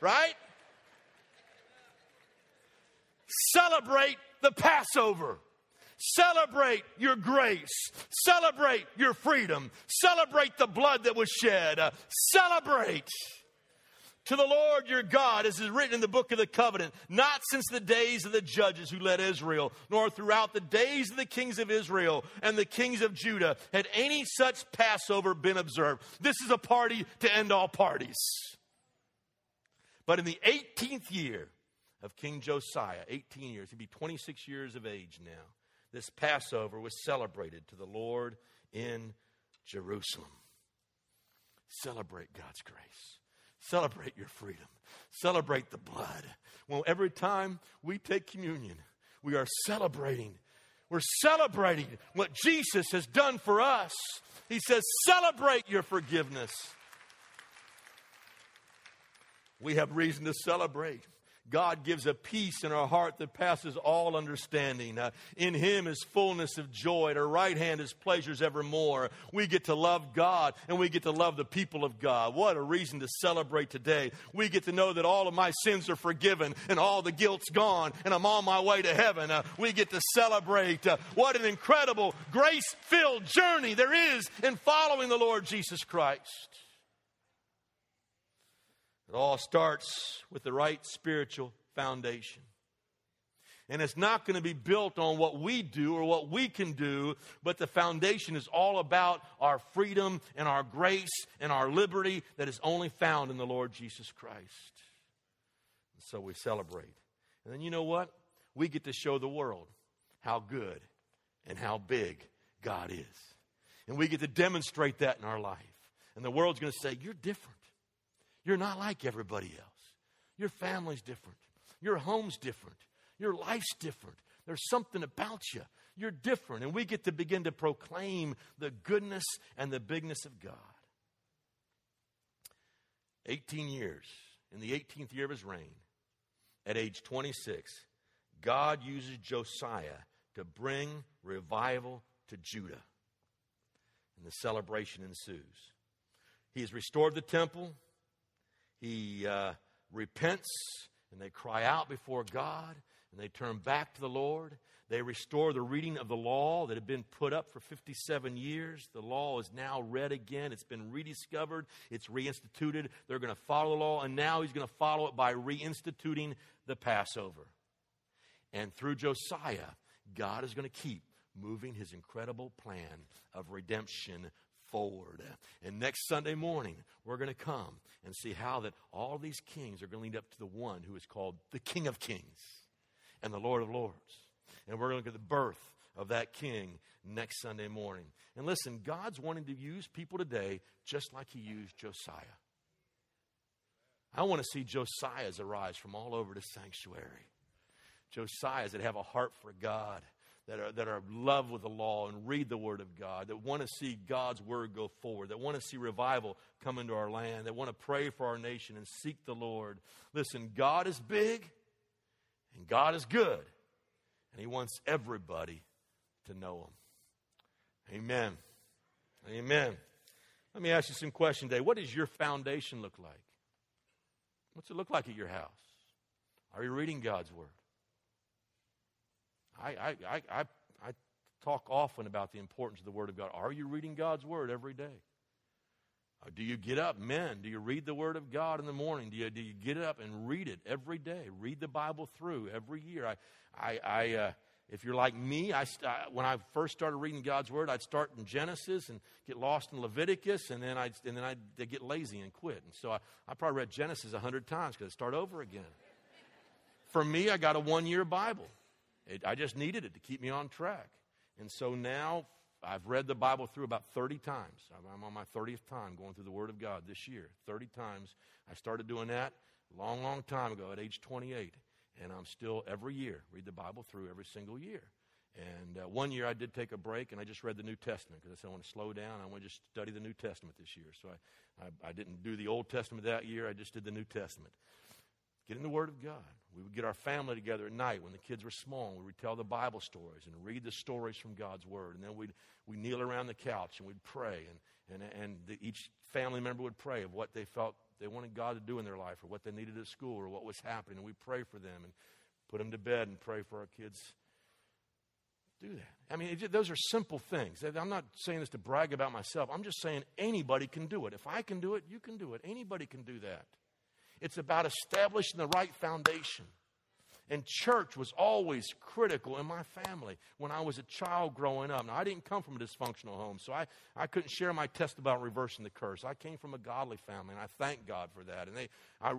right? Celebrate the Passover. Celebrate your grace. Celebrate your freedom. Celebrate the blood that was shed. Celebrate to the Lord your God, as is written in the book of the covenant, not since the days of the judges who led Israel, nor throughout the days of the kings of Israel and the kings of Judah, had any such Passover been observed. This is a party to end all parties. But in the 18th year of King Josiah, 18 years, he'd be 26 years of age now, this Passover was celebrated to the Lord in Jerusalem. Celebrate God's grace. Celebrate your freedom. Celebrate the blood. Well, every time we take communion, we are celebrating. We're celebrating what Jesus has done for us. He says, celebrate your forgiveness. we have reason to celebrate. God gives a peace in our heart that passes all understanding. In Him is fullness of joy. At our right hand is pleasures evermore. We get to love God and we get to love the people of God. What a reason to celebrate today. We get to know that all of my sins are forgiven and all the guilt's gone and I'm on my way to heaven. We get to celebrate. What an incredible grace-filled journey there is in following the Lord Jesus Christ. It all starts with the right spiritual foundation. And it's not going to be built on what we do or what we can do, but the foundation is all about our freedom and our grace and our liberty that is only found in the Lord Jesus Christ. And so we celebrate. And then you know what? We get to show the world how good and how big God is. And we get to demonstrate that in our life. And the world's going to say, you're different. You're not like everybody else. Your family's different. Your home's different. Your life's different. There's something about you. You're different. And we get to begin to proclaim the goodness and the bigness of God. 18 years, in the 18th year of his reign, at age 26, God uses Josiah to bring revival to Judah. And the celebration ensues. He has restored the temple. He repents, and they cry out before God, and they turn back to the Lord. They restore the reading of the law that had been put up for 57 years. The law is now read again. It's been rediscovered. It's reinstituted. They're going to follow the law, and now he's going to follow it by reinstituting the Passover. And through Josiah, God is going to keep moving his incredible plan of redemption forward. And next Sunday morning, we're going to come and see how that all these kings are going to lead up to the one who is called the King of Kings and the Lord of Lords. And we're going to look at the birth of that king next Sunday morning. And listen, God's wanting to use people today just like he used Josiah. I want to see Josiahs arise from all over the sanctuary. Josiahs that have a heart for God, that are in love with the law and read the Word of God, that want to see God's Word go forward, that want to see revival come into our land, that want to pray for our nation and seek the Lord. Listen, God is big and God is good, and He wants everybody to know Him. Amen. Amen. Let me ask you some questions today. What does your foundation look like? What's it look like at your house? Are you reading God's Word? I talk often about the importance of the Word of God. Are you reading God's Word every day? Do you get up, men? Do you read the Word of God in the morning? Do you get up and read it every day? Read the Bible through every year. If you're like me, when I first started reading God's Word, I'd start in Genesis and get lost in Leviticus, and then I'd get lazy and quit. And so I probably read Genesis 100 times because I'd start over again. For me, I got a one-year Bible. I just needed it to keep me on track. And so now I've read the Bible through about 30 times. I'm on my 30th time going through the Word of God this year, 30 times. I started doing that a long, long time ago at age 28. And I'm still every year read the Bible through every single year. And one year I did take a break and I just read the New Testament because I said I want to slow down. I want to just study the New Testament this year. So I didn't do the Old Testament that year. I just did the New Testament. Get in the Word of God. We would get our family together at night when the kids were small, and we would tell the Bible stories and read the stories from God's Word. And then we'd kneel around the couch and we'd pray. And each family member would pray of what they felt they wanted God to do in their life or what they needed at school or what was happening. And we'd pray for them and put them to bed and pray for our kids. Do that. I mean, those are simple things. I'm not saying this to brag about myself. I'm just saying anybody can do it. If I can do it, you can do it. Anybody can do that. It's about establishing the right foundation. And church was always critical in my family when I was a child growing up. Now, I didn't come from a dysfunctional home, so I couldn't share my test about reversing the curse. I came from a godly family, and I thank God for that. And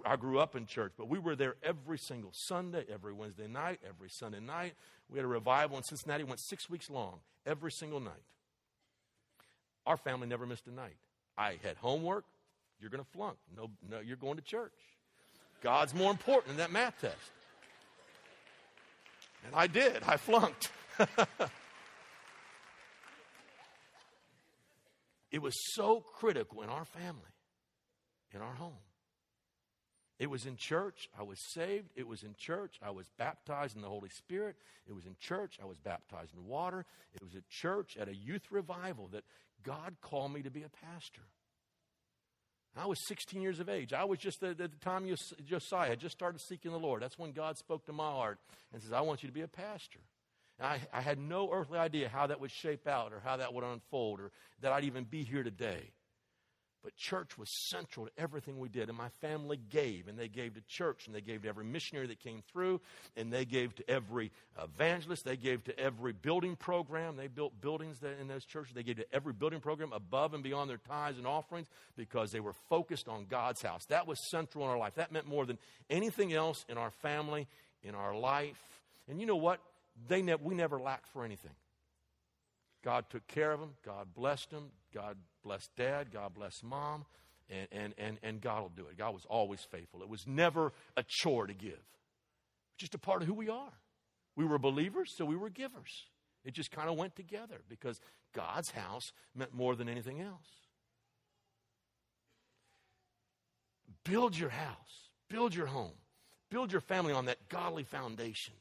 I grew up in church, but we were there every single Sunday, every Wednesday night, every Sunday night. We had a revival in Cincinnati. It went 6 weeks long, every single night. Our family never missed a night. I had homework. You're going to flunk. No, you're going to church. God's more important than that math test. And I did. I flunked. It was so critical in our family, in our home. It was in church. I was saved. It was in church. I was baptized in the Holy Spirit. It was in church. I was baptized in water. It was at church at a youth revival that God called me to be a pastor. I was 16 years of age. I was just at the time Josiah had just started seeking the Lord. That's when God spoke to my heart and says, I want you to be a pastor. And I had no earthly idea how that would shape out or how that would unfold or that I'd even be here today. But church was central to everything we did. And my family gave, and they gave to church, and they gave to every missionary that came through, and they gave to every evangelist. They gave to every building program. They built buildings in those churches. They gave to every building program above and beyond their tithes and offerings because they were focused on God's house. That was central in our life. That meant more than anything else in our family, in our life. And you know what? We never lacked for anything. God took care of them. God blessed them. God bless Dad, God bless Mom, and God will do it. God was always faithful. It was never a chore to give. Just a part of who we are. We were believers, so we were givers. It just kind of went together because God's house meant more than anything else. Build your house. Build your home. Build your family on that godly foundation.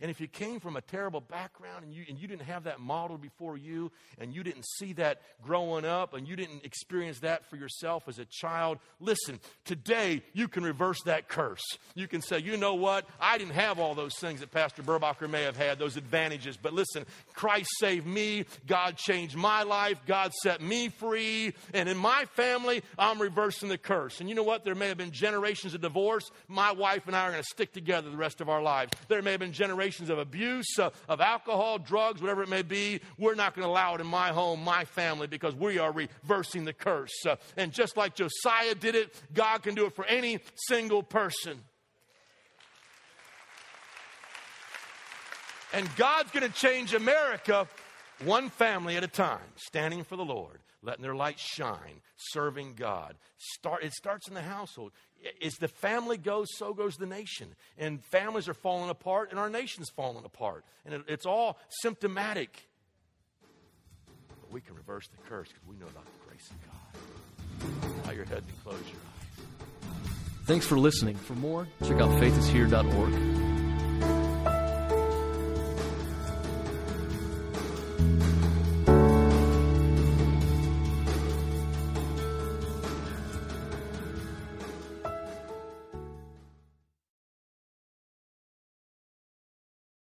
And if you came from a terrible background and you didn't have that model before you, and you didn't see that growing up, and you didn't experience that for yourself as a child, listen, today you can reverse that curse. You can say, you know what? I didn't have all those things that Pastor Burbacher may have had, those advantages. But listen, Christ saved me. God changed my life. God set me free. And in my family, I'm reversing the curse. And you know what? There may have been generations of divorce. My wife and I are going to stick together the rest of our lives. There may have been generations of abuse, of alcohol, drugs, whatever it may be. We're not going to allow it in my home, my family, because we are reversing the curse. And just like Josiah did it, God can do it for any single person. And God's going to change America one family at a time, standing for the Lord, letting their light shine, serving God. It starts in the household. As the family goes, so goes the nation. And families are falling apart, and our nation's falling apart. And it's all symptomatic. But we can reverse the curse because we know about the grace of God. Bow your head and close your eyes. Thanks for listening. For more, check out faithishere.org.